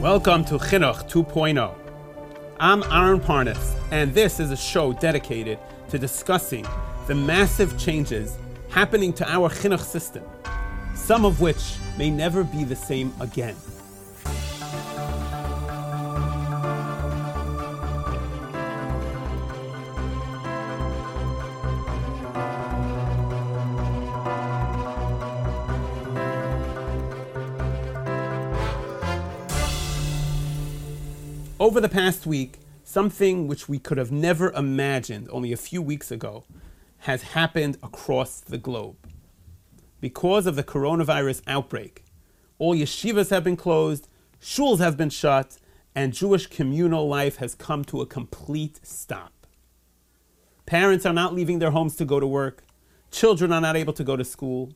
Welcome to Chinuch 2.0. I'm Aaron Parnas, and this is a show dedicated to discussing the massive changes happening to our Chinuch system, some of which may never be the same again. Over the past week, something which we could have never imagined only a few weeks ago has happened across the globe. Because of the coronavirus outbreak, all yeshivas have been closed, shuls have been shut, and Jewish communal life has come to a complete stop. Parents are not leaving their homes to go to work. Children are not able to go to school.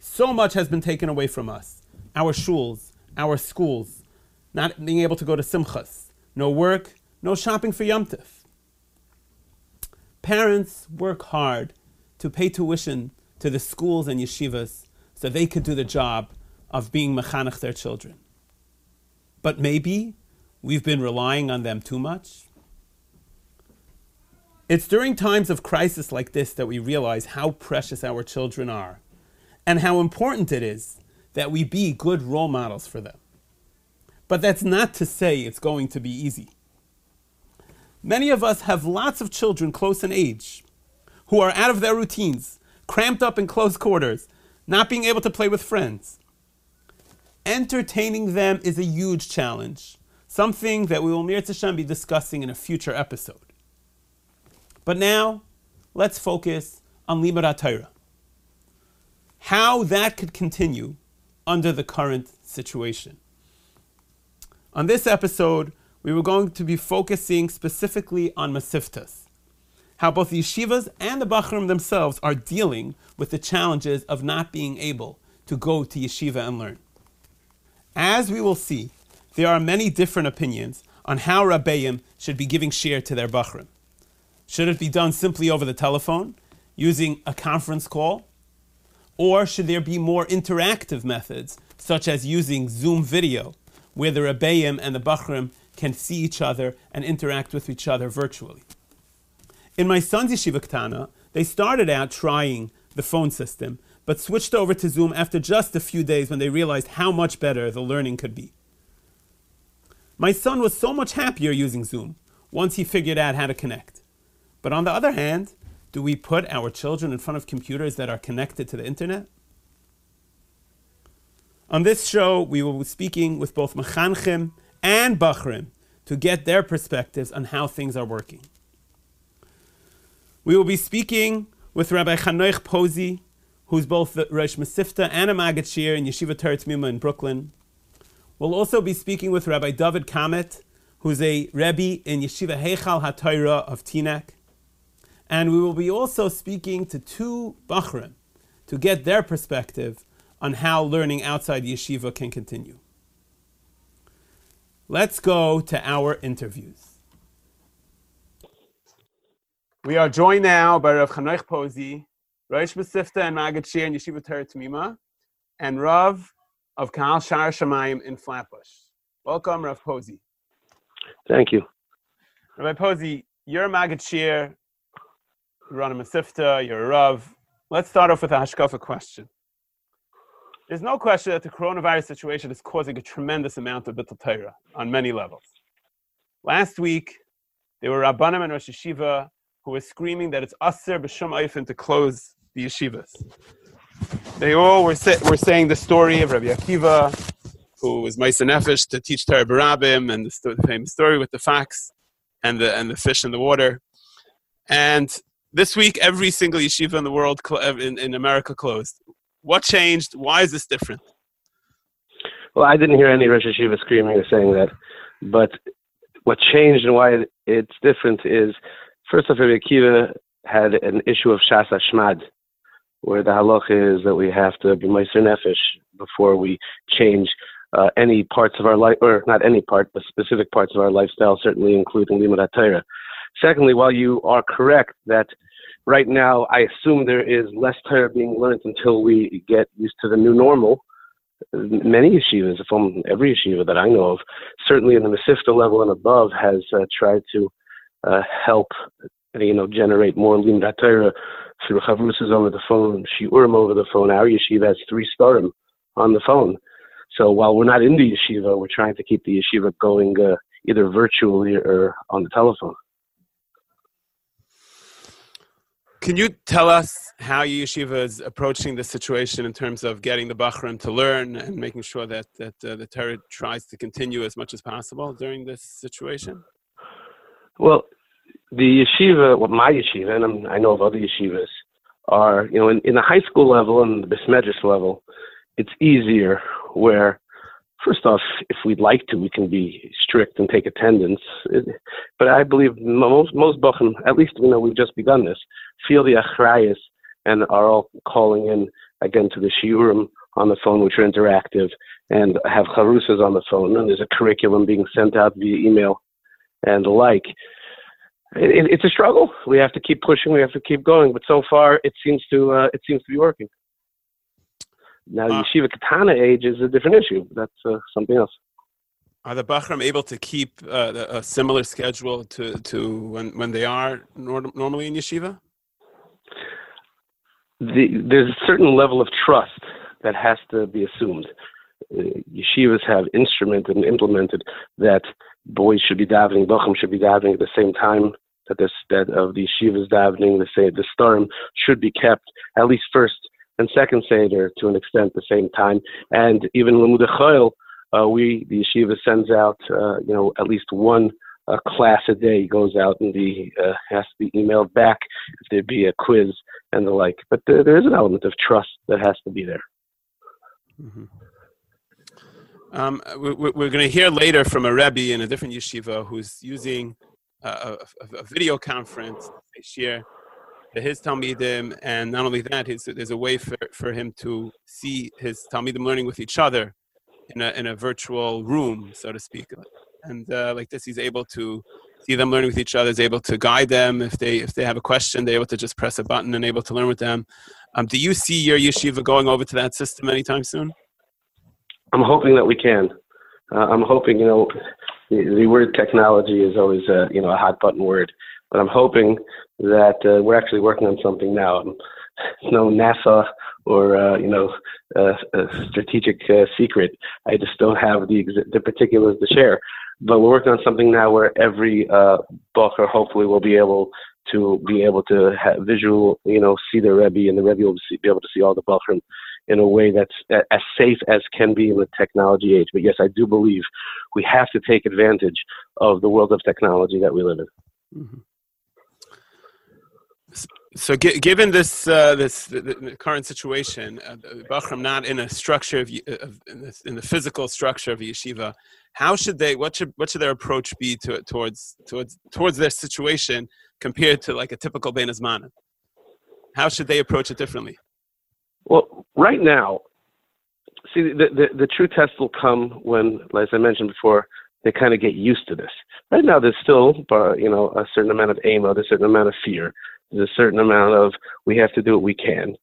So much has been taken away from us. Our shuls, our schools, not being able to go to simchas, no work, no shopping for Yom Tov. Parents work hard to pay tuition to the schools and yeshivas so they could do the job of being mechanech their children. But maybe we've been relying on them too much. It's during times of crisis like this that we realize how precious our children are and how important it is that we be good role models for them. But that's not to say it's going to be easy. Many of us have lots of children close in age who are out of their routines, cramped up in close quarters, not being able to play with friends. Entertaining them is a huge challenge, something that we will Mir Tzashem be discussing in a future episode. But now, let's focus on Limud HaTorah. How that could continue under the current situation. On this episode, we were going to be focusing specifically on Masiftas, how both the yeshivas and the Bachurim themselves are dealing with the challenges of not being able to go to yeshiva and learn. As we will see, there are many different opinions on how Rabbeim should be giving shiur to their Bachurim. Should it be done simply over the telephone, using a conference call? Or should there be more interactive methods, such as using Zoom video, where the Rabbeim and the Bachurim can see each other and interact with each other virtually? In my son's yeshiva Ketana, they started out trying the phone system, but switched over to Zoom after just a few days when they realized how much better the learning could be. My son was so much happier using Zoom once he figured out how to connect. But on the other hand, do we put our children in front of computers that are connected to the internet? On this show, we will be speaking with both Mechanchim and Bachurim to get their perspectives on how things are working. We will be speaking with Rabbi Chanoch Pozi, who's both the Rosh Masifta and a Maggid Shiur in Yeshiva Teret Mima in Brooklyn. We'll also be speaking with Rabbi David Kamet, who's a Rebbe in Yeshiva Heichal HaTorah of Teaneck. And we will be also speaking to two Bachurim to get their perspective on how learning outside yeshiva can continue. Let's go to our interviews. We are joined now by Rav Chanoch Pozi, Rosh Masifta and Maggid Shiur in Yeshiva Teret Mima, and Rav of Khal Shar Shamayim in Flatbush. Welcome, Rav Pozi. Thank you. Rabbi Pozi, you're a Maggid Shiur, you run a Masifta, you're a Rav. Let's start off with a hashkafa question. There's no question that the coronavirus situation is causing a tremendous amount of bittul Torah on many levels. Last week, there were Rabbanim and Rosh Yeshiva who were screaming that it's aser b'shum ofen to close the yeshivas. They all were saying the story of Rabbi Akiva, who was Meisa Nefesh to teach Torah Barabim, and the famous story with the fox and the fish in the water. And this week, every single yeshiva in the world, in America, closed. What changed? Why is this different? Well, I didn't hear any Rosh Yeshiva screaming or saying that. But what changed and why it's different is, first off, Rabbi Akiva had an issue of Shas Hashmad, where the halacha is that we have to be Meiser Nefesh before we change any parts of our life, or not any part, but specific parts of our lifestyle, certainly including Limud HaTorah. Secondly, while you are correct that right now, I assume there is less Torah being learned until we get used to the new normal. many yeshivas, from every yeshiva that I know of, certainly in the Masifta level and above, has tried to help, generate more Limdat Torah through Chavrusas over the phone, Shiurim over the phone. Our yeshiva has 3 Starim on the phone. So while we're not in the yeshiva, we're trying to keep the yeshiva going either virtually or on the telephone. Can you tell us how yeshiva is approaching the situation in terms of getting the Bachrim to learn and making sure that the Torah tries to continue as much as possible during this situation? Well, my yeshiva, and I know of other yeshivas, are, in the high school level and the Bais Medrash level, it's easier where, first off, if we'd like to, we can be strict and take attendance. But I believe most Bachrim, at least we've just begun this, feel the achrayas and are all calling in again to the shiurim on the phone, which are interactive, and have charusas on the phone, and there's a curriculum being sent out via email and the like. It's a struggle. We have to keep pushing. We have to keep going. But so far, it seems to be working. Now, the yeshiva katana age is a different issue. That's something else. Are the Bachram able to keep a similar schedule to when they are normally in yeshiva? There's a certain level of trust that has to be assumed. Yeshivas have instrumented and implemented that boys should be davening, Bachram should be davening at the same time that of the yeshivas davening. The storm should be kept at least first and second seder to an extent the same time, and even Limud HaChoil, the yeshiva sends out at least one class a day goes out and has to be emailed back if there be a quiz and the like. But there is an element of trust that has to be there. Mm-hmm. We're going to hear later from a Rebbe in a different yeshiva who's using a video conference this year to his Talmidim, and not only that, there's a way for him to see his Talmidim learning with each other in a virtual room, so to speak. And like this, he's able to see them learning with each other, is able to guide them. If they have a question, they're able to just press a button and able to learn with them. Do you see your yeshiva going over to that system anytime soon? I'm hoping that we can. I'm hoping, the word technology is always a hot button word, but I'm hoping that we're actually working on something now. It's no NASA or, strategic secret. I just don't have the particulars to share. But we're working on something now where every bocher hopefully will be able to have visual, see the Rebbe, and the Rebbe will be able to see all the bocherim in a way that's as safe as can be in the technology age. But yes, I do believe we have to take advantage of the world of technology that we live in. Mm-hmm. So given the current situation, Bachram not in a structure in the physical structure of a yeshiva, what should their approach be towards their situation compared to like a typical Bein Zmanim? How should they approach it differently? Well, right now, see, the true test will come when, as I mentioned before, they kind of get used to this. Right now, there's still, a certain amount of aim, there's a certain amount of fear. There's a certain amount of, we have to do what we can.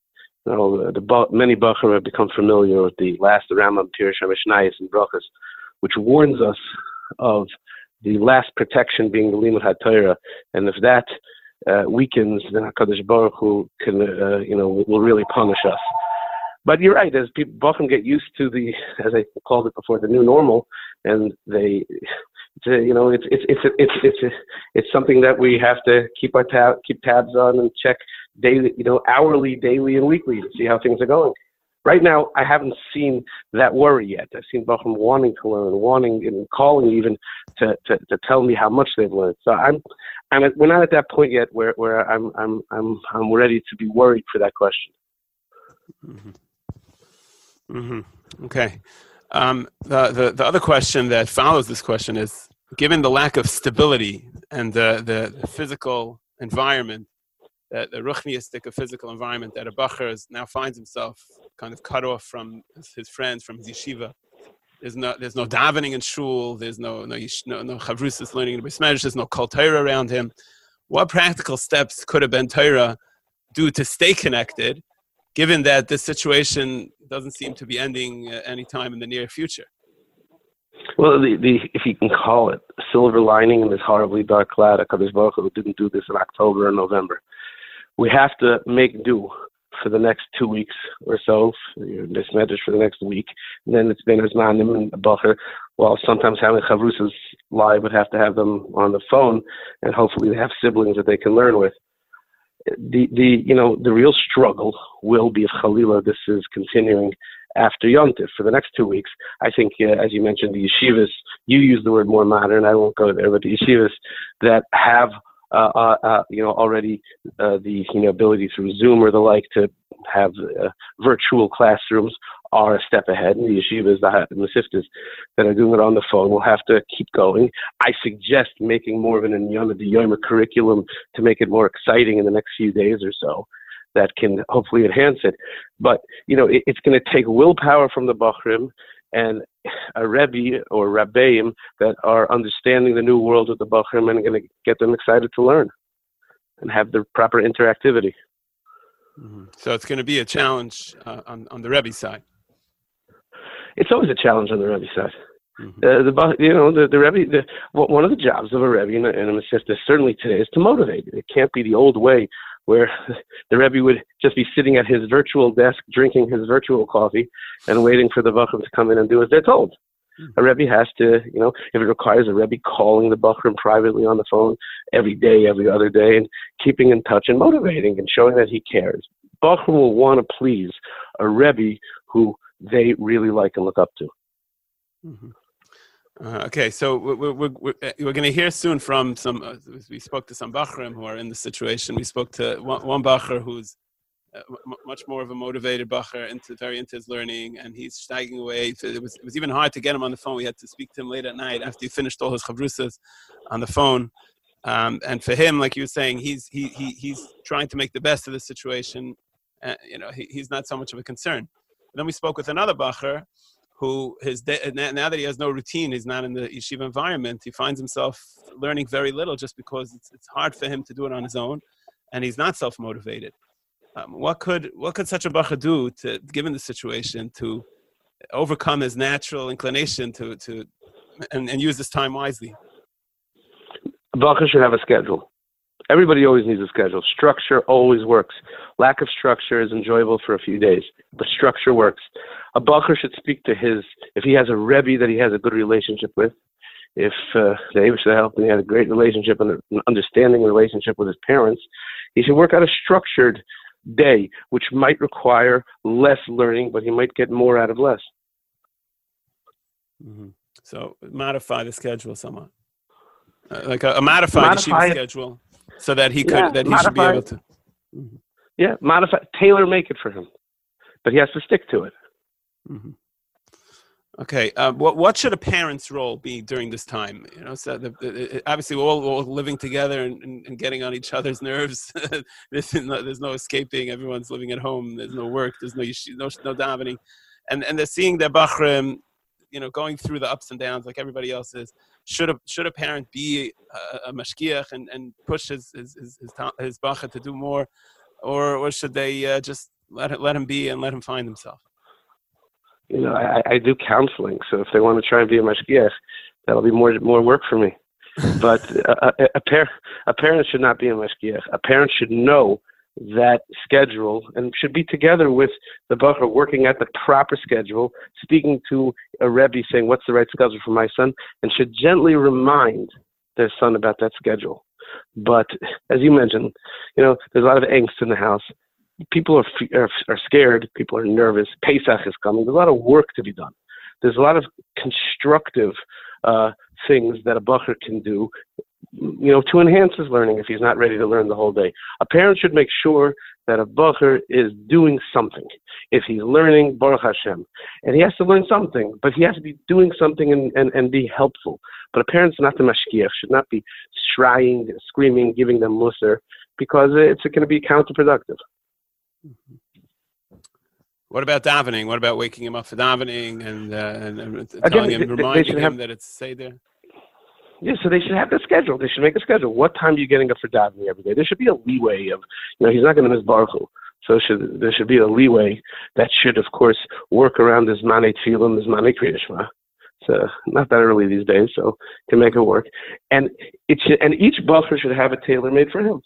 Many Bachram have become familiar with the last Rambam, Pirush HaMishnayos and Brachos, which warns us of the last protection being the Limud HaTorah. And if that weakens, then HaKadosh Baruch Hu can, will really punish us. But you're right, as people Bachram get used to the, as I called it before, the new normal, and they... It's something that we have to keep our keep tabs on and check daily, hourly, daily, and weekly to see how things are going. Right now, I haven't seen that worry yet. I've seen Bachram wanting to learn, and calling even to tell me how much they've learned. So we're not at that point yet where I'm ready to be worried for that question. Mm-hmm. Mm-hmm. Okay. The other question that follows this question is, given the lack of stability and the physical environment, the ruchniistic of physical environment that a bacher now finds himself kind of cut off from his friends, from his yeshiva. There's no davening in shul. There's no chavrusas learning in the Bais Medrash. There's no kol Torah around him. What practical steps could a ben Torah do to stay connected given that this situation doesn't seem to be ending anytime in the near future? Well, the if you can call it silver lining in this horribly dark cloud, HaKadosh Baruch Hu didn't do this in October and November. We have to make do for the next 2 weeks or so, this medrash for the next week. And then it's Bener's Manim and Bacher, while sometimes having Chavrusas live would have to have them on the phone, and hopefully they have siblings that they can learn with. The real struggle will be if Chalila, this is continuing after Yom Tov for the next 2 weeks. I think, as you mentioned, the yeshivas, you use the word more modern, I won't go there, but the yeshivas that have already the ability through Zoom or the like to have virtual classrooms are a step ahead, and the yeshivas, the masiftas that are doing it on the phone will have to keep going. I suggest making more of an Inyana D'Yomer curriculum to make it more exciting in the next few days or so that can hopefully enhance it. But, it's going to take willpower from the Bachrim and a Rebbe or Rabbeim that are understanding the new world of the Bachrim and going to get them excited to learn and have the proper interactivity. Mm-hmm. So it's going to be a challenge on the Rebbe side. It's always a challenge on the Rebbe side. Mm-hmm. The Rebbe, one of the jobs of a Rebbe and a Masifta certainly today is to motivate. It can't be the old way where the Rebbe would just be sitting at his virtual desk, drinking his virtual coffee, and waiting for the Bachrim to come in and do as they're told. Mm-hmm. A Rebbe has to, if it requires a Rebbe calling the Bachrim privately on the phone every day, every other day, and keeping in touch and motivating and showing that he cares. Bachrim will want to please a Rebbe who they really like and look up to. Mm-hmm. Okay, so we're going to hear soon from some. We spoke to some Bachrim who are in the situation. We spoke to one Bacher who's much more of a motivated Bacher, very into his learning, and he's staggering away. So it was even hard to get him on the phone. We had to speak to him late at night after he finished all his chavrusas on the phone. And for him, like you were saying, he's trying to make the best of the situation. He's not so much of a concern. And then we spoke with another Bacher who now that he has no routine, he's not in the yeshiva environment, he finds himself learning very little just because it's hard for him to do it on his own, and he's not self-motivated. What could such a bacha do, given the situation, to overcome his natural inclination to use this time wisely? A bacha should have a schedule. Everybody always needs a schedule. Structure always works. Lack of structure is enjoyable for a few days, but structure works. A bacher should speak to his, if he has a Rebbe that he has a good relationship with, if the Rebbe should help and he had a great relationship and an understanding relationship with his parents, he should work out a structured day, which might require less learning, but he might get more out of less. Mm-hmm. So modify the schedule somewhat. Like a modified yeshiva schedule. So that he could, should be able to. Mm-hmm. Yeah, modify, tailor make it for him, but he has to stick to it. Mm-hmm. Okay, what should a parent's role be during this time? So obviously we're all living together and getting on each other's nerves. There's no escaping. Everyone's living at home. There's no work. There's no davening, and they're seeing their bachrim, going through the ups and downs like everybody else is. Should a parent be a mashkiach and push his bacha to do more, or should they just let him be and let him find himself? I do counseling, so if they want to try and be a mashkiach, that'll be more work for me. But a parent should not be a mashkiach. A parent should know that schedule and should be together with the bacher working at the proper schedule, speaking to a Rebbe saying, what's the right schedule for my son? And should gently remind their son about that schedule. But as you mentioned, there's a lot of angst in the house. People are scared. People are nervous. Pesach is coming. There's a lot of work to be done. There's a lot of constructive things that a bacher can do, to enhance his learning if he's not ready to learn the whole day. A parent should make sure that a bacher is doing something. If he's learning, Baruch Hashem, and he has to learn something, but he has to be doing something and be helpful. But a parent's not the mashkiach, should not be shrying, screaming, giving them musar, because it's going to be counterproductive. What about davening? What about waking him up for davening and telling him, reminding him that it's seder? Yeah, so they should have the schedule. They should make a schedule. What time are you getting up for davening every day? There should be a leeway of, he's not going to miss Baruch Hu. So there should be a leeway that should, of course, work around this Mane Tefillah, this Mane Kriya Shema. It's not that early these days, so to make it work. And it should, and each buffer should have a tailor made for him.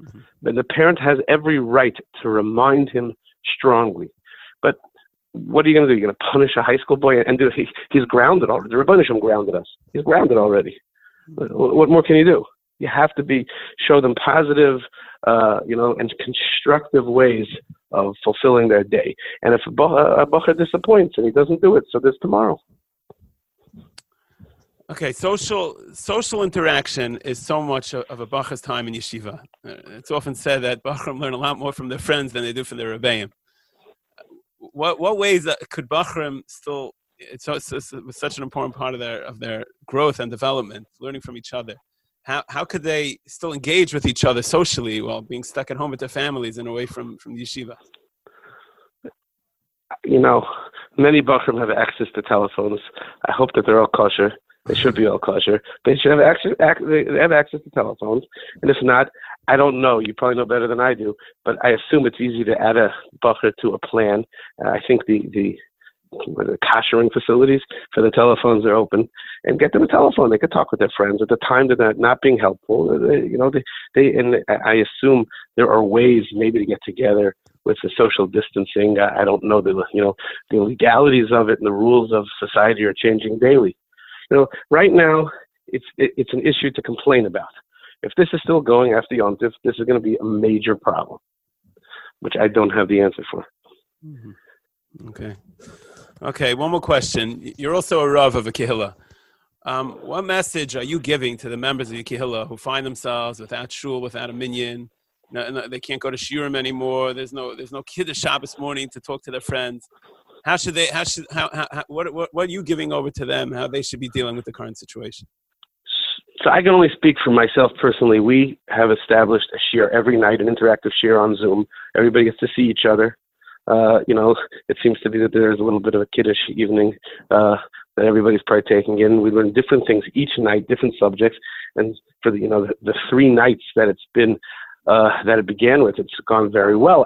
Mm-hmm. But the parent has every right to remind him strongly. But what are you going to do? You're going to punish a high school boy and do it? He's grounded already. The Rebbeinu Shem grounded us. He's grounded already. What more can you do? You have to show them positive, and constructive ways of fulfilling their day. And if a bacher disappoints and he doesn't do it, so there's tomorrow. Okay, social interaction is so much of a bacher's time in yeshiva. It's often said that bacherim learn a lot more from their friends than they do from their rebbeim. What ways could bacherim still? It's such an important part of their growth and development, learning from each other. How could they still engage with each other socially while being stuck at home with their families and away from the yeshiva? Many bachurim have access to telephones. I hope that they're all kosher. They should be all kosher. They should have access to telephones. And if not, I don't know. You probably know better than I do. But I assume it's easy to add a bachur to a plan. I think the koshering facilities for the telephones are open, and get them a telephone. They could talk with their friends at the time that they're not being helpful. And I assume there are ways maybe to get together with the social distancing. I don't know the legalities of it, and the rules of society are changing daily. Right now it's an issue to complain about. If this is still going after Yom Tov, this is going to be a major problem, which I don't have the answer for. Mm-hmm. Okay. Okay, one more question. You're also a Rav of a Kehillah. What message are you giving to the members of your Kehillah who find themselves without shul, without a minyan? They can't go to shiurim anymore. There's no Kiddush Shabbos morning to talk to their friends. What are you giving over to them? How they should be dealing with the current situation? So I can only speak for myself personally. We have established a shiur every night, an interactive shiur on Zoom. Everybody gets to see each other. It seems to be that there's a little bit of a kiddush evening that everybody's partaking in. We learn different things each night, different subjects, and for the 3 nights that it's been that it began with, it's gone very well.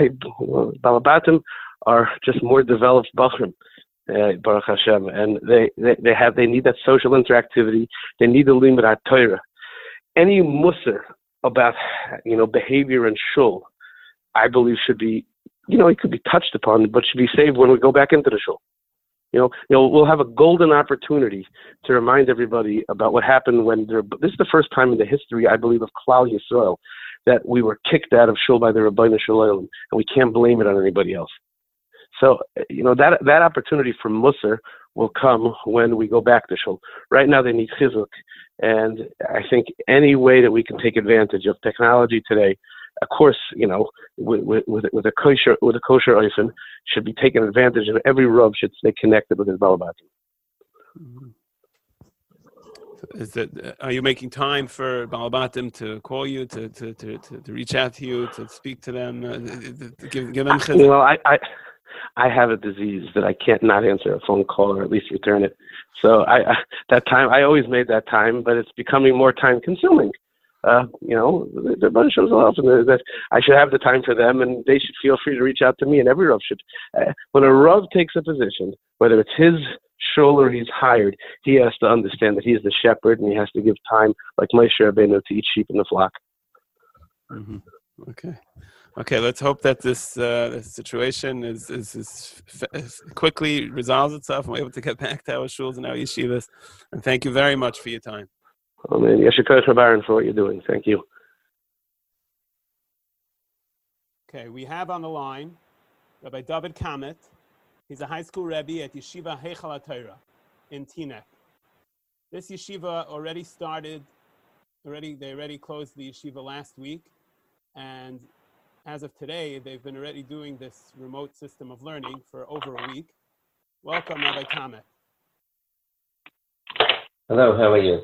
Balabatim are just more developed bachrim, Baruch Hashem, and they need that social interactivity. They need the limud haTorah. Any musar about behavior and shul, I believe should be. It could be touched upon, but should be saved when we go back into the shul. We'll have a golden opportunity to remind everybody about what happened when this is the first time in the history, I believe, of Klal Yisrael that we were kicked out of shul by the Rebbeinu Shel Olam, and we can't blame it on anybody else. So, that opportunity for Musar will come when we go back to shul. Right now, they need chizuk, and I think any way that we can take advantage of technology today, of course, with a kosher oifen should be taken advantage, and every rub should stay connected with his balabati. Are you making time for balabatim to call you, to reach out to you, to speak to them, to give them? I have a disease that I can't not answer a phone call or at least return it. So I always made that time, but it's becoming more time consuming. The Rebbeinu Shel Olam, that I should have the time for them, and they should feel free to reach out to me. And every Rav should. When a Rav takes a position, whether it's his shul or he's hired, he has to understand that he is the shepherd, and he has to give time, like Moshe Rabbeinu, to each sheep in the flock. Mm-hmm. Okay. Let's hope that this situation is quickly resolves itself, and we're able to get back to our shuls and our yeshivas. And thank you very much for your time. Amen. Yeshiva Teret Mima for what you're doing. Thank you. Okay, we have on the line Rabbi David Kamet. He's a high school rebbe at Yeshiva Heichal HaTorah in Chinuch. This yeshiva already started. They closed the yeshiva last week, and as of today, they've been already doing this remote system of learning for over a week. Welcome, Rabbi Kamet. Hello. How are you?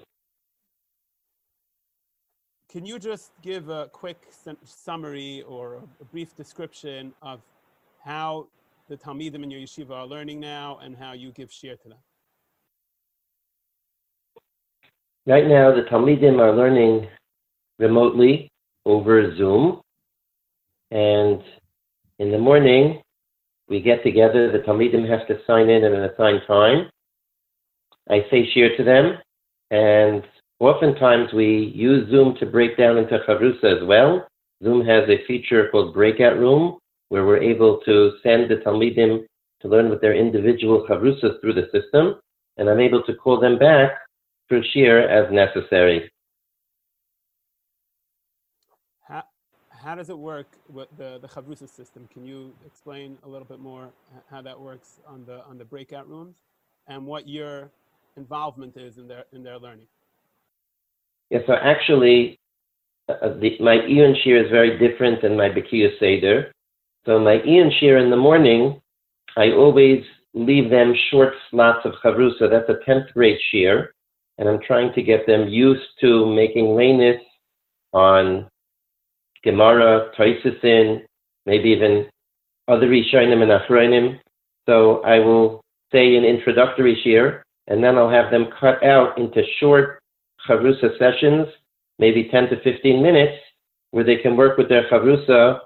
Can you just give a quick summary or a brief description of how the Talmidim in your yeshiva are learning now and how you give shiur to them? Right now, the Talmidim are learning remotely over Zoom, And in the morning, we get together. The Talmidim have to sign in at an assigned time. I say shir to them, and oftentimes we use Zoom to break down into Chavrusa as well. Zoom has a feature called Breakout Room, where we're able to send the Talmidim to learn with their individual Chavrusas through the system, and I'm able to call them back through shir as necessary. How does it work with the Chavrusa system? Can you explain a little bit more how that works on the breakout rooms, and what your involvement is in their learning? Yes, so actually, my Iyun Shir is very different than my B'kiyah Seder. So my Iyun Shir in the morning, I always leave them short slots of Chavrusa. That's a 10th grade Shir, and I'm trying to get them used to making leinis on Gemara, Taisesin, maybe even other Rishonim and Achronim. So I will say an introductory shir, and then I'll have them cut out into short Chavrusa sessions, maybe 10 to 15 minutes, where they can work with their Chavrusa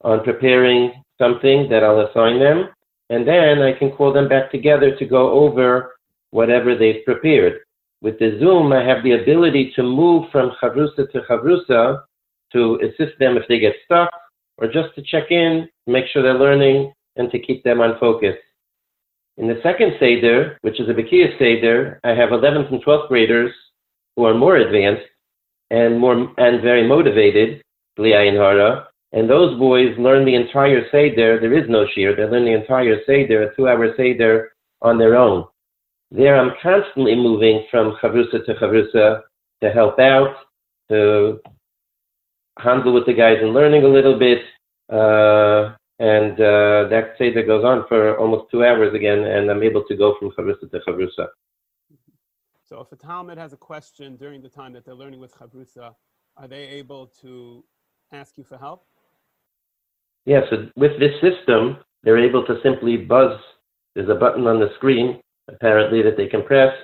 on preparing something that I'll assign them, and then I can call them back together to go over whatever they've prepared. With the Zoom, I have the ability to move from Chavrusa to Chavrusa to assist them if they get stuck, or just to check in, make sure they're learning, and to keep them on focus. In the second Seder, which is a B'kiyah Seder, I have 11th and 12th graders who are more advanced and very motivated, Bli Ayin Hara, and those boys learn the entire Seder. There is no shir. They learn the entire Seder, a 2-hour Seder, on their own. There I'm constantly moving from Chavrusa to help out, to handle with the guys and learning a little bit, and that Seder goes on for almost 2 hours again, and I'm able to go from Chavrusa to Chavrusa. So if a Talmud has a question during the time that they're learning with Chavrusa, are they able to ask you for help? Yes, yeah, so with this system, they're able to simply buzz. There's a button on the screen, apparently, that they can press,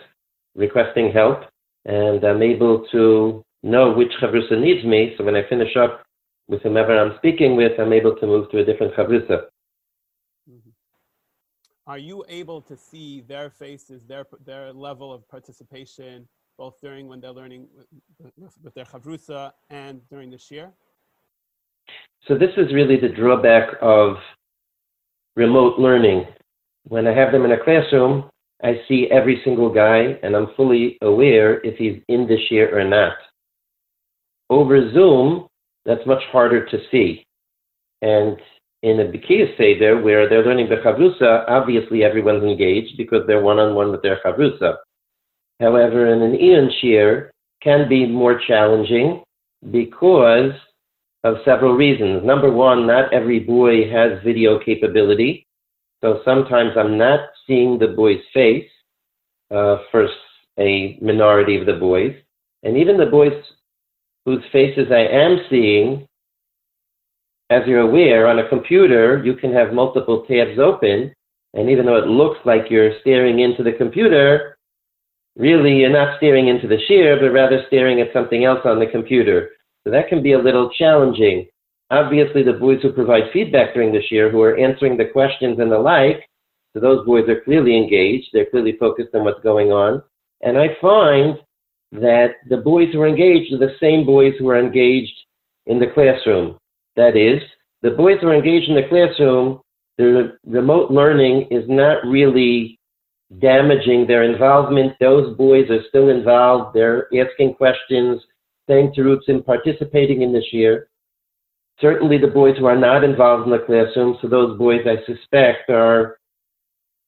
requesting help, and I'm able to know which Chavrusa needs me, so when I finish up with whomever I'm speaking with, I'm able to move to a different Chavrusa. Mm-hmm. Are you able to see their faces, their level of participation, both during when they're learning with their Chavrusa and during the Shir? So this is really the drawback of remote learning. When I have them in a classroom, I see every single guy, and I'm fully aware if he's in the Shir or not. Over Zoom, that's much harder to see. And in a B'kiyah Seder, where they're learning the Chavrusa, obviously everyone's engaged because they're one-on-one with their Chavrusa. However, in an Iyun Shir can be more challenging because of several reasons. Number one, not every boy has video capability. So sometimes I'm not seeing the boy's face for a minority of the boys. And even the boys whose faces I am seeing, as you're aware, on a computer, you can have multiple tabs open, and even though it looks like you're staring into the computer, really you're not staring into the shir, but rather staring at something else on the computer. So that can be a little challenging. Obviously, the boys who provide feedback during the shir, who are answering the questions and the like, so those boys are clearly engaged, they're clearly focused on what's going on, and I find that the boys who are engaged are the same boys who are engaged in the classroom. That is, the boys who are engaged in the classroom, their remote learning is not really damaging their involvement. Those boys are still involved. They're asking questions, saying terutzim, and participating in the shir. Certainly the boys who are not involved in the classroom, so those boys, I suspect, are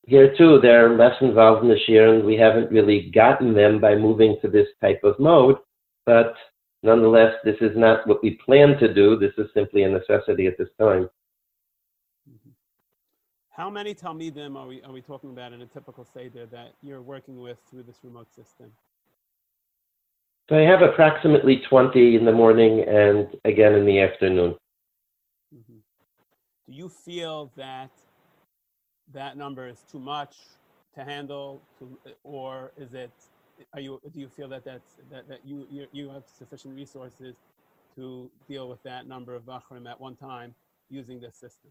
here too, they're less involved in the shir, and we haven't really gotten them by moving to this type of mode. But nonetheless, this is not what we plan to do. This is simply a necessity at this time. How many Talmidim are we talking about in a typical Seder that you're working with through this remote system? So I have approximately 20 in the morning and again in the afternoon. Mm-hmm. Do you feel that number is too much to handle, or is it? Do you feel that you have sufficient resources to deal with that number of Bachrim at one time using this system?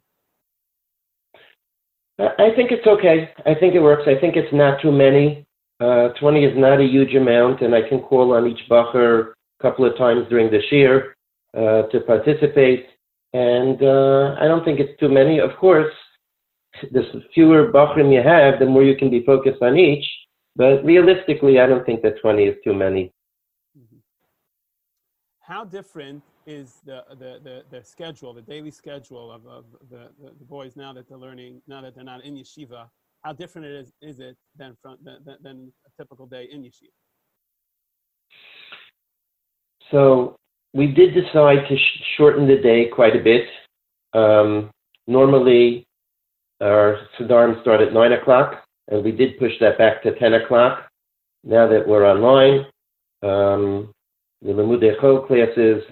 I think it's okay. I think it works. I think it's not too many. 20 is not a huge amount, and I can call on each Bacher a couple of times during the shiur to participate. And I don't think it's too many. Of course, the fewer Bachrim you have, the more you can be focused on each. But realistically, I don't think that 20 is too many. How different is the schedule, the daily schedule of the boys now that they're learning, now that they're not in yeshiva? How different it is it than a typical day in yeshiva? So we did decide to shorten the day quite a bit. Normally, our Siddharim start at 9 o'clock, and we did push that back to 10 o'clock. Now that we're online, the Limudei Chol classes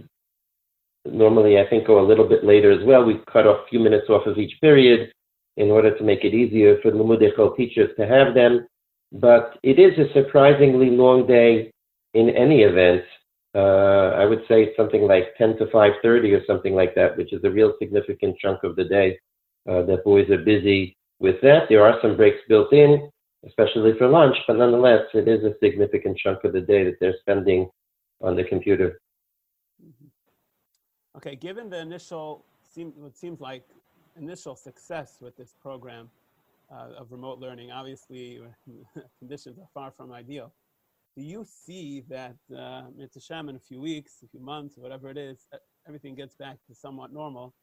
normally, I think, go a little bit later as well. We cut off a few minutes off of each period in order to make it easier for the Limudei Chol teachers to have them. But it is a surprisingly long day in any event. I would say something like 10 to 5:30 or something like that, which is a real significant chunk of the day that boys are busy with that. There are some breaks built in, especially for lunch, but nonetheless, it is a significant chunk of the day that they're spending on the computer. Mm-hmm. Okay, given the initial success with this program of remote learning, obviously conditions are far from ideal. Do you see that in a few weeks, a few months, whatever it is, everything gets back to somewhat normal?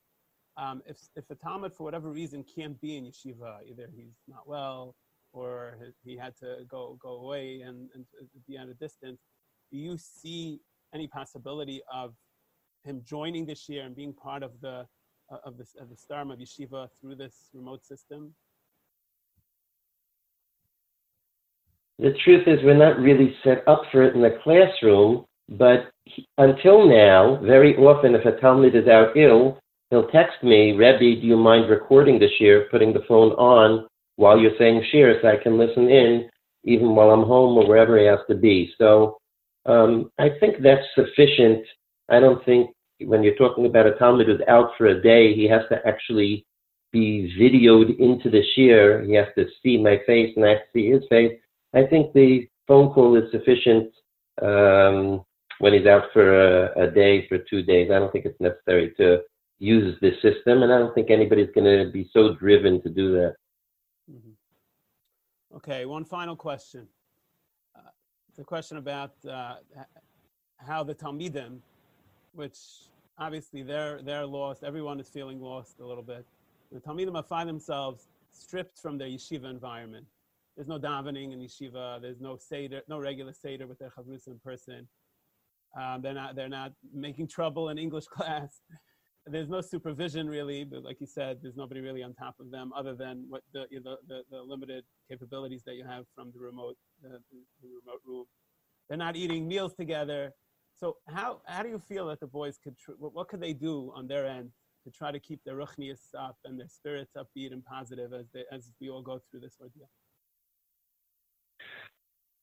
If a Talmud for whatever reason can't be in yeshiva, either he's not well or he had to go away and be at a distance, do you see any possibility of him joining this year and being part of the Starim of Yeshiva through this remote system? The truth is, we're not really set up for it in the classroom, but until now, very often if a Talmud is out ill, he'll text me, "Rebbe, do you mind recording the shiur, putting the phone on while you're saying shiur so I can listen in even while I'm home or wherever he has to be?" So I think that's sufficient. I don't think when you're talking about a Talmud who's out for a day, he has to actually be videoed into the shiur. He has to see my face and I have to see his face. I think the phone call is sufficient when he's out for a day, for 2 days. I don't think it's necessary to use this system, and I don't think anybody's going to be so driven to do that. Mm-hmm. Okay, one final question. It's a question about how the Talmidim, which obviously they're lost, everyone is feeling lost a little bit. The Talmidim find themselves stripped from their yeshiva environment. There's no davening in yeshiva. There's no seder, no regular seder with their chavrus in person. They're not making trouble in English class. There's no supervision really, but like you said, there's nobody really on top of them other than what the limited capabilities that you have from the remote room. They're not eating meals together. So how do you feel that the boys could, what could they do on their end to try to keep their ruchnius up and their spirits upbeat and positive as we all go through this ordeal?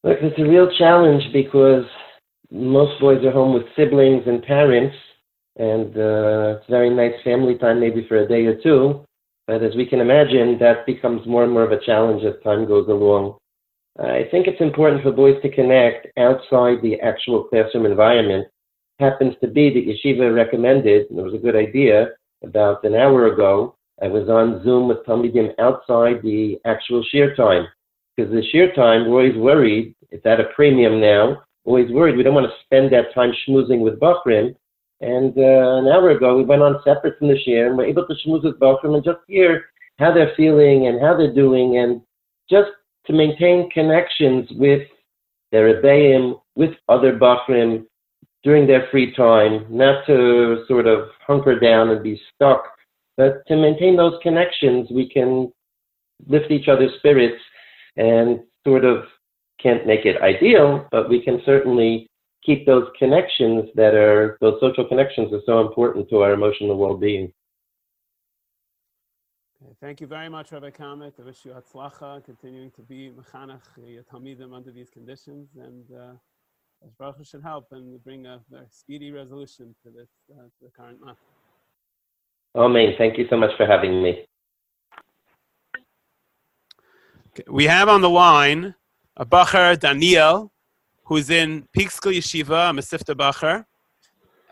Look, it's a real challenge because most boys are home with siblings and parents, and it's very nice family time, maybe for a day or two. But as we can imagine, that becomes more and more of a challenge as time goes along. I think it's important for boys to connect outside the actual classroom environment. Happens to be that Yeshiva recommended, and it was a good idea, about an hour ago, I was on Zoom with Talmidim outside the actual shiur time. Because the shiur time, we're always worried, it's at a premium now, always worried we don't want to spend that time schmoozing with Bachrim. And an hour ago, we went on separate from the shiur, and we're able to schmooze with Bachrim and just hear how they're feeling and how they're doing, and just to maintain connections with their Rebbeim, with other Bachrim during their free time, not to sort of hunker down and be stuck, but to maintain those connections. We can lift each other's spirits and sort of can't make it ideal, but we can certainly keep those connections those social connections are so important to our emotional well-being. Thank you very much, Rabbi Kamet. I wish you hatzlacha, continuing to be mechanach your talmidim under these conditions, and Baruch Hu should help and bring a speedy resolution to this, to the current month. Amen. Thank you so much for having me. Okay. We have on the line a Bacher Daniel, who's in Peekskill Yeshiva, a Masifta Bacher,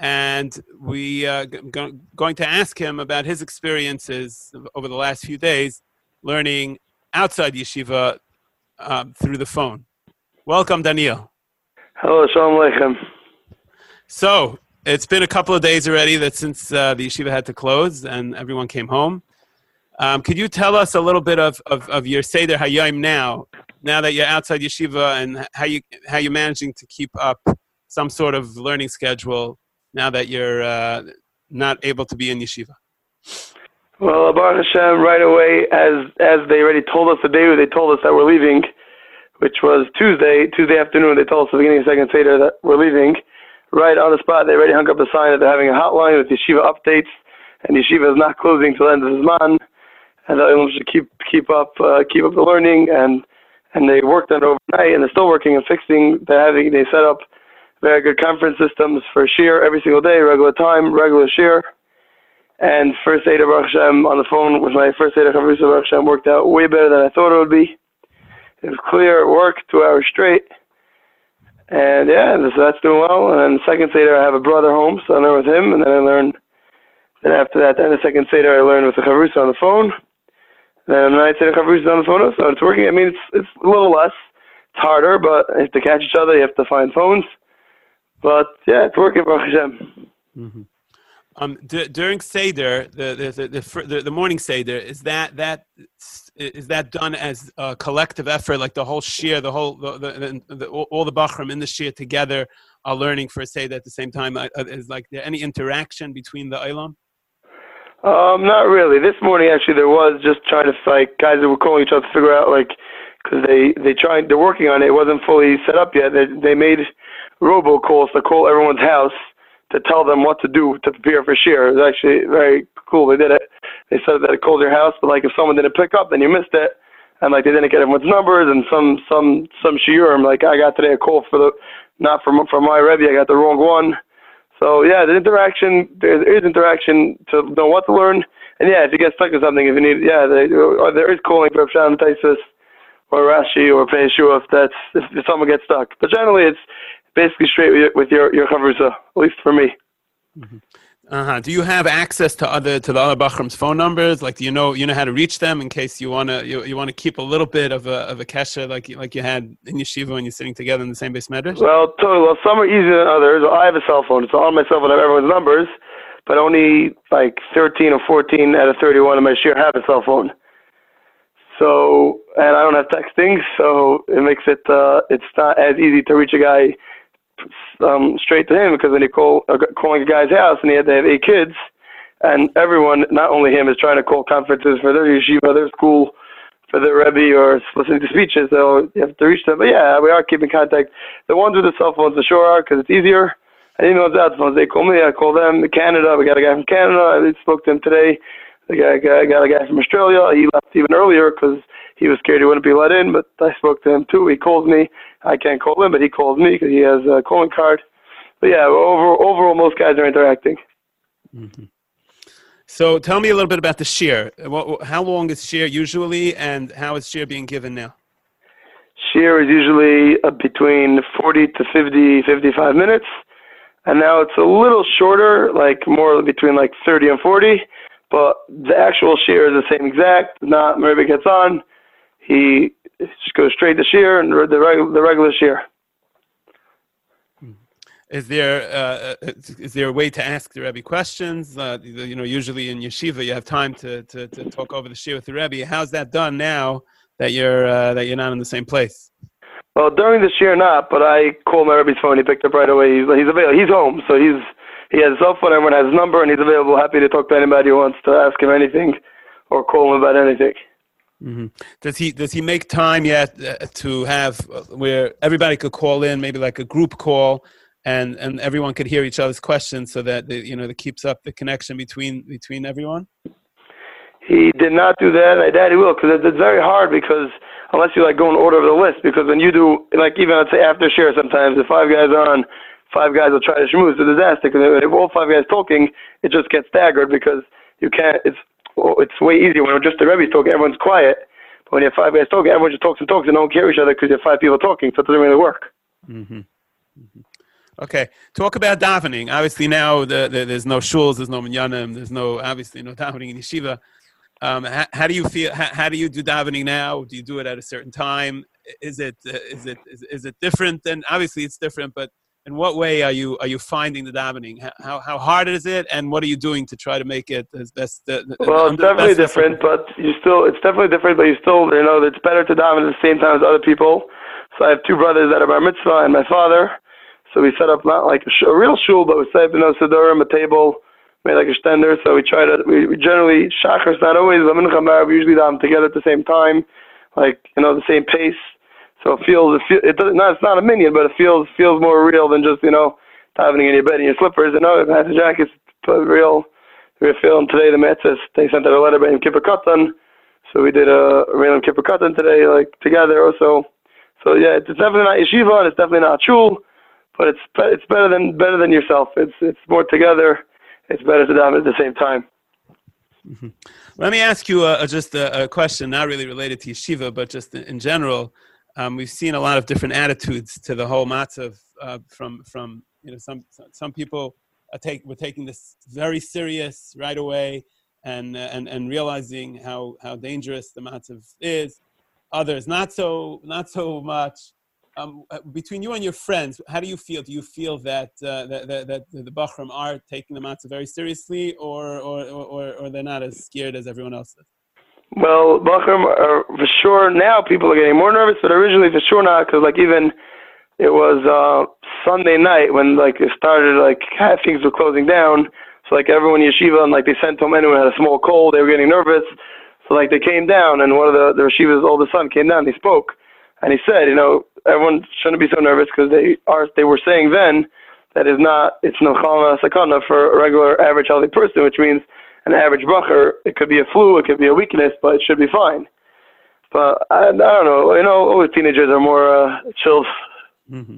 and we are going to ask him about his experiences over the last few days learning outside Yeshiva through the phone. Welcome, Daniel. Hello, Shalom Aleichem. So, it's been a couple of days already that since the yeshiva had to close and everyone came home. Could you tell us a little bit of your Seder Hayom now that you're outside yeshiva, and how you're managing to keep up some sort of learning schedule now that you're not able to be in yeshiva? Well, Baruch Hashem, right away, as they already told us the day they told us that we're leaving, which was Tuesday afternoon. They told us at the beginning of the second Seder that we're leaving. Right on the spot, they already hung up a sign that they're having a hotline with yeshiva updates, and yeshiva is not closing till the end of the Zman, and that we should keep up the learning, and they worked on it overnight, and they're still working and fixing. They set up very good conference systems for shiur every single day, regular time, regular shiur, and first Seder Baruch Hashem on the phone with my first Seder Chavrusa Baruch Hashem worked out way better than I thought it would be. It was clear, it worked, 2 hours straight. And yeah, so that's doing well. And then the second Seder, I have a brother home, so I learn with him. And then after that, then the second Seder, I learn with the Chavrusa on the phone. Then the night Seder Chavrusa on the phone, so it's working. I mean, it's a little less. It's harder, but you have to catch each other, you have to find phones. But yeah, it's working, Baruch Hashem. Mm-hmm. During Seder, the morning Seder, is that done as a collective effort, like the whole shiur, all the bachrim in the shiur together are learning for a Seder at the same time? Is like there any interaction between the olam? Not really. This morning, actually, there was just trying to like guys that were calling each other to figure out like because they're working on it. It wasn't fully set up yet. They made robocalls to call everyone's house to tell them what to do to prepare for shiur. It was actually very cool. They did it. They said that it called their house, but like if someone didn't pick up, then you missed it. And like they didn't get everyone's numbers, and some shiurim, like I got today a call not from my Rebbe, I got the wrong one. So yeah, there is interaction to know what to learn. And yeah, if you get stuck in something, or there is calling for Pshat and Taisus or Rashi or Pnei Yeshua if someone gets stuck. But generally it's basically straight with your chavrusa, at least for me. Mm-hmm. Uh-huh. Do you have access to the other bachram's phone numbers? Like, do you know how to reach them in case you want to keep a little bit of a kesher like you had in yeshiva when you're sitting together in the same base medrash? Well, totally. Well, some are easier than others. Well, I have a cell phone, so on my cell phone I have everyone's numbers, but only like 13 or 14 out of 31 of my shiur have a cell phone. So, and I don't have texting, so it makes it it's not as easy to reach a guy straight to him, because when you calling a guy's house and they have 8 kids, and everyone, not only him, is trying to call conferences for their yeshiva, their school, for their Rebbe, or listening to speeches, so you have to reach them. But yeah, we are keeping contact. The ones with the cell phones, the sure are, because it's easier. I didn't know it's out the phones. They call me, I call them. Canada, we got a guy from Canada. I spoke to him today. I got a guy from Australia. He left even earlier because he was scared he wouldn't be let in, but I spoke to him too. He calls me. I can't call him, but he calls me because he has a calling card. But yeah, overall, most guys are interacting. Mm-hmm. So tell me a little bit about the shiur. How long is shiur usually, and how is shiur being given now? Shiur is usually between 40 to 50, 55 minutes, and now it's a little shorter, like more between like 30 and 40. But the actual shiur is the same exact. Not Meribah gets on. He just goes straight to shiur and the regular shiur. Is there a way to ask the Rebbe questions? Usually in yeshiva you have time to talk over the shiur with the Rebbe. How's that done now that you're not in the same place? Well, during the shiur not, but I call my Rebbe's phone. He picked up right away. He's available. He's home, so he's. He has a cell phone, everyone has his number, and he's available, happy to talk to anybody who wants to ask him anything or call him about anything. Mm-hmm. Does he make time yet to have where everybody could call in, maybe like a group call, and everyone could hear each other's questions so that that keeps up the connection between everyone? He did not do that, and I doubt he will, because it's very hard because unless you like go in order of the list, because when you do, like even let's say after share sometimes, if five guys are on, five guys will try to shmooze, it's a disaster, because if all five guys talking, it just gets staggered because you can't, it's way easier when just the Rebbe's talking, everyone's quiet, but when you have five guys talking, everyone just talks and talks and don't hear each other because you have five people talking, so it doesn't really work. Mm-hmm. Mm-hmm. Okay, talk about davening. Obviously now there's no shuls, there's no minyanim, there's no, obviously no davening in yeshiva. How do you feel? How do you do davening now? Do you do it at a certain time? Is it different? And obviously it's different, but in what way are you finding the davening? How hard is it? And what are you doing to try to make it as best? Well, it's definitely different, but you still, it's definitely different, but you still, you know, it's better to daven at the same time as other people. So I have two brothers that are bar mitzvah and my father. So we set up not like a real shul, but we set up, you know, sidurim, a table, made like a shtender. So we try to, we generally, shachar's not always, we usually daven together at the same time, like, you know, the same pace. So it's not a minyan, but it feels more real than just, you know, davening in your bed in your slippers. You know, hats and jackets, real feeling. Today the Metzes, they sent out a letter by Yom Kippur Katan. So we did a Yom Kippur Katan today, like together also. So yeah, it's definitely not yeshiva, and it's definitely not shul. But it's better than yourself. It's more together. It's better to daven at the same time. Mm-hmm. Let me ask you just a question, not really related to yeshiva, but just in general. We've seen a lot of different attitudes to the whole matzav. From you know, some people were taking this very serious right away, and realizing how dangerous the matzav is. Others not so much. Between you and your friends, how do you feel? Do you feel that the Bachram are taking the matzah very seriously, or they're not as scared as everyone else is? Well, Bachram are for sure now. People are getting more nervous, but originally for sure not, because like even it was Sunday night when like it started, like things were closing down. So like everyone in yeshiva, and like they sent home anyone who had a small cold, they were getting nervous. So like they came down, and one of the yeshivas' oldest son came down. And he spoke, and he said, you know, everyone shouldn't be so nervous because they were saying then that is not, it's no chalma sakana for a regular average healthy person, which means an average bracher, it could be a flu, it could be a weakness, but it should be fine. But I don't know, you know, always teenagers are more chills. Mm-hmm.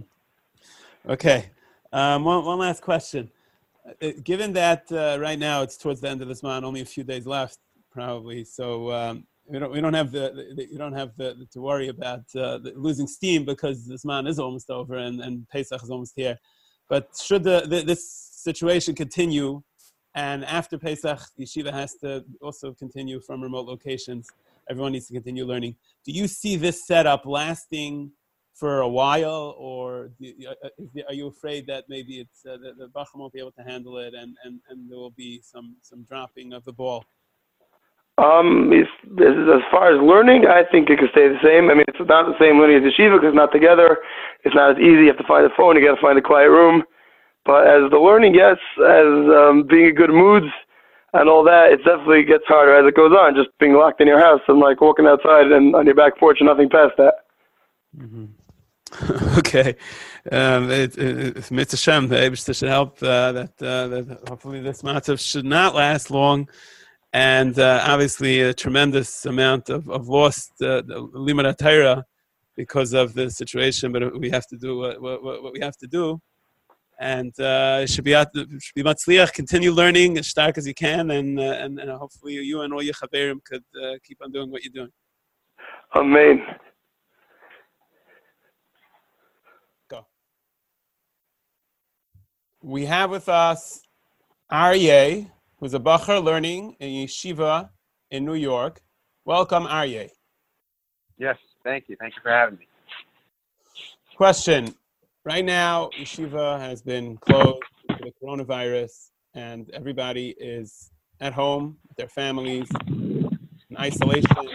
Okay, one last question. Given that right now it's towards the end of this month, only a few days left probably, so you don't have to worry about losing steam because this man is almost over and Pesach is almost here. But should this situation continue, and after Pesach, yeshiva has to also continue from remote locations. Everyone needs to continue learning. Do you see this setup lasting for a while, or are you afraid that maybe it's the Bachram won't be able to handle it, and there will be some dropping of the ball? As far as learning, I think it could stay the same. I mean, it's not the same learning as yeshiva because it's not together. It's not as easy. You have to find a phone. You got to find a quiet room. But as the learning gets, as being in good moods and all that, it definitely gets harder as it goes on. Just being locked in your house and like walking outside and on your back porch and nothing past that. Mm-hmm. Okay, Mitzvah Shem, the Eibishter should help that hopefully this matzav should not last long. And obviously a tremendous amount of lost Limud HaTorah because of the situation, but we have to do what we have to do. And it should be matzliach, continue learning as stark as you can, and hopefully you and all your chaverim could keep on doing what you're doing. Amen. Go. We have with us Aryeh, who's a Bachar learning in yeshiva in New York. Welcome, Aryeh. Yes, thank you. Thank you for having me. Question. Right now, yeshiva has been closed due to the coronavirus, and everybody is at home, their families, in isolation.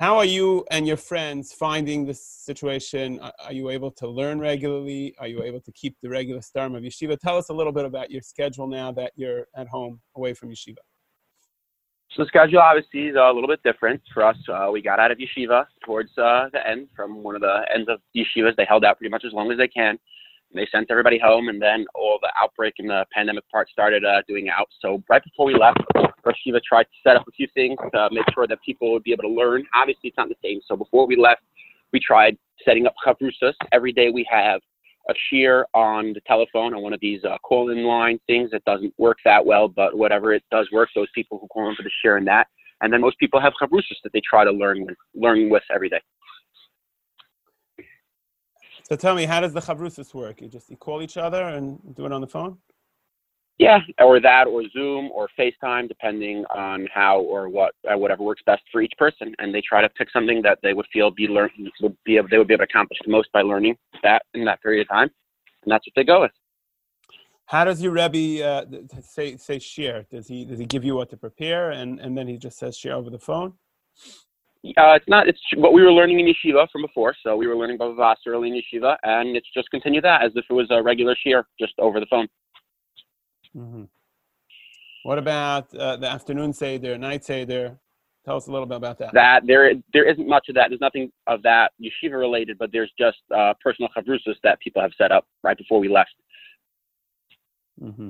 How are you and your friends finding this situation? Are you able to learn regularly? Are you able to keep the regular start of yeshiva? Tell us a little bit about your schedule now that you're at home, away from yeshiva. So the schedule obviously is a little bit different for us. We got out of yeshiva towards the end, from one of the ends of yeshivas. They held out pretty much as long as they can. And they sent everybody home, and then all the outbreak and the pandemic part started doing out. So right before we left, our Yeshiva tried to set up a few things to make sure that people would be able to learn. Obviously, it's not the same. So before we left, we tried setting up chavrusas. Every day we have a shear on the telephone on one of these call-in line things that doesn't work that well, but whatever, it does work. Those people who call in for the shear and that. And then most people have chavrusas that they try to learn with every day. So tell me, how does the chavrusas work? You call each other and do it on the phone? Yeah, or that, or Zoom, or FaceTime, depending on how or what, whatever works best for each person. And they try to pick something that they would feel they would be able to accomplish the most by learning that in that period of time, and that's what they go with. How does your Rebbe say shir? Does he give you what to prepare, and then he just says shir over the phone? It's what we were learning in yeshiva from before. So we were learning Bava Basra early in yeshiva, and it's just continue that as if it was a regular shir, just over the phone. Mm-hmm. What about the afternoon seder, night seder? Tell us a little bit about that. There isn't much of that. There's nothing of that yeshiva related, but there's just personal chavrusas that people have set up right before we left. Mm-hmm.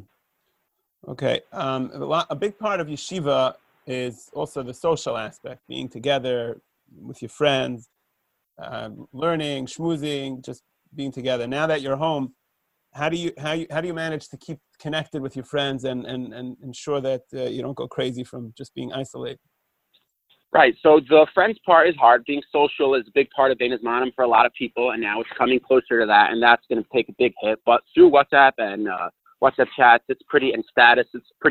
Okay. A big part of yeshiva is also the social aspect, being together with your friends, learning, schmoozing, just being together. Now that you're home, how do you manage to keep connected with your friends and ensure that you don't go crazy from just being isolated? Right. So the friends part is hard. Being social is a big part of Benas Manim for a lot of people, and now it's coming closer to that, and that's going to take a big hit. But through WhatsApp and WhatsApp chats, it's pretty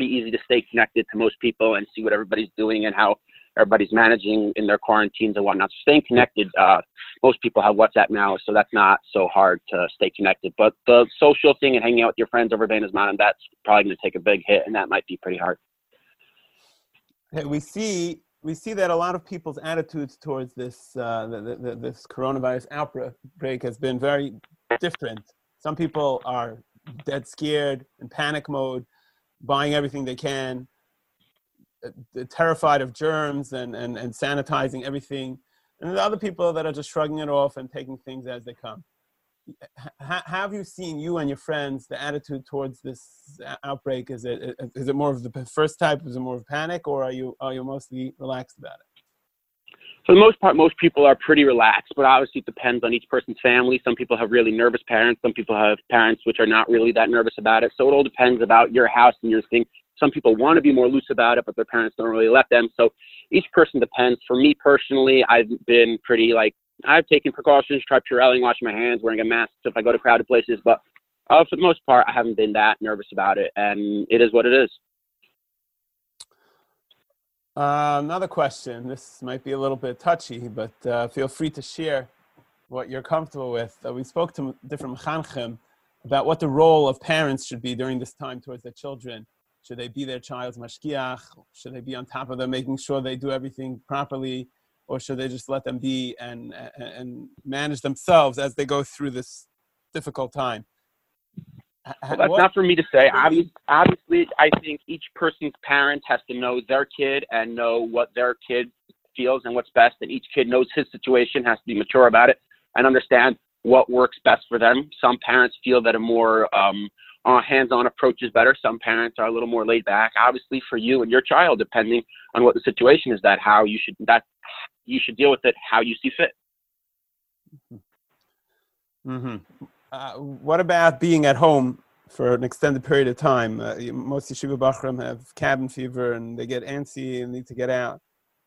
easy to stay connected to most people and see what everybody's doing and how everybody's managing in their quarantines and whatnot. So staying connected, most people have WhatsApp now, so that's not so hard to stay connected. But the social thing and hanging out with your friends over Benas Manim, that's probably going to take a big hit, and that might be pretty hard. Hey, we see that a lot of people's attitudes towards this this coronavirus outbreak has been very different. Some people are dead scared, in panic mode, buying everything they can, terrified of germs and sanitizing everything. And the other people that are just shrugging it off and taking things as they come. How have you seen, you and your friends, the attitude towards this outbreak? Is it more of the first type? Is it more of panic, or are you mostly relaxed about it? For the most part, most people are pretty relaxed, but obviously it depends on each person's family. Some people have really nervous parents. Some people have parents which are not really that nervous about it. So it all depends about your house and your thing. Some people want to be more loose about it, but their parents don't really let them. So each person depends. For me personally, I've been pretty, I've taken precautions, tried Purelling, washing my hands, wearing a mask if I go to crowded places. But for the most part, I haven't been that nervous about it, and it is what it is. Another question. This might be a little bit touchy, but feel free to share what you're comfortable with. We spoke to different mechanchim about what the role of parents should be during this time towards their children. Should they be their child's mashkiach? Should they be on top of them, making sure they do everything properly? Or should they just let them be and manage themselves as they go through this difficult time? Well, that's not for me to say. Obviously, I think each person's parent has to know their kid and know what their kid feels and what's best. And each kid knows his situation, has to be mature about it, and understand what works best for them. Some parents feel that a more hands-on approach is better. Some parents are a little more laid back. Obviously, for you and your child, depending on what the situation is, how you should deal with it, how you see fit. Mm-hmm. Mm-hmm. What about being at home for an extended period of time? Most yeshiva bachrim have cabin fever and they get antsy and need to get out.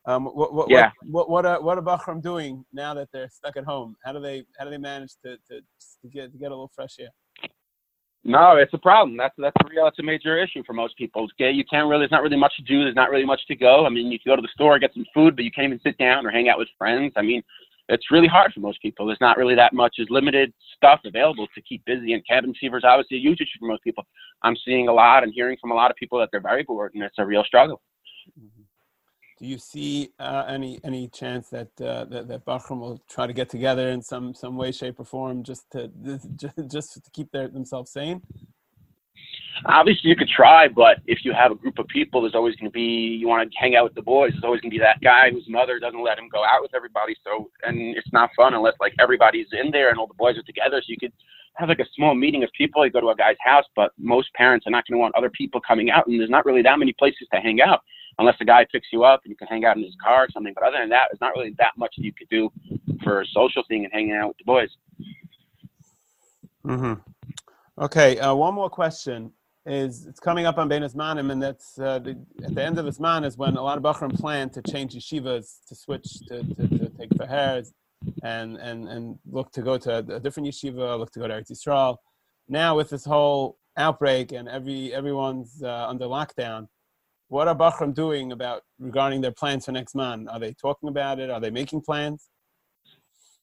What are bachrim doing now that they're stuck at home? How do they manage to get a little fresh air? No, it's a problem. That's a major issue for most people. Okay, you can't really. There's not really much to do. There's not really much to go. I mean, you can go to the store, get some food, but you can't even sit down or hang out with friends. I mean, it's really hard for most people. There's not really that much. There's limited stuff available to keep busy, and cabin fever is obviously a huge issue for most people. I'm seeing a lot and hearing from a lot of people that they're very bored, and it's a real struggle. Mm-hmm. Do you see any chance that Bachram will try to get together in some way, shape, or form just to keep themselves sane? Obviously, you could try, but if you have a group of people, there's always going to be, you want to hang out with the boys, there's always going to be that guy whose mother doesn't let him go out with everybody, and it's not fun unless, everybody's in there and all the boys are together, so you could have, a small meeting of people, you go to a guy's house, but most parents are not going to want other people coming out, and there's not really that many places to hang out. unless the guy picks you up and you can hang out in his car or something. But other than that, there's not really that much that you could do for a social thing and hanging out with the boys. Mm-hmm. Okay, one more question. It's coming up on Bein Zmanim, and that's at the end of Zman is when a lot of Bachram plan to change yeshivas, to switch, to take fahars, and look to go to a different yeshiva, look to go to Eretz Yisrael. Now with this whole outbreak and everyone's under lockdown, what are Bachram doing regarding their plans for next month? Are they talking about it? Are they making plans?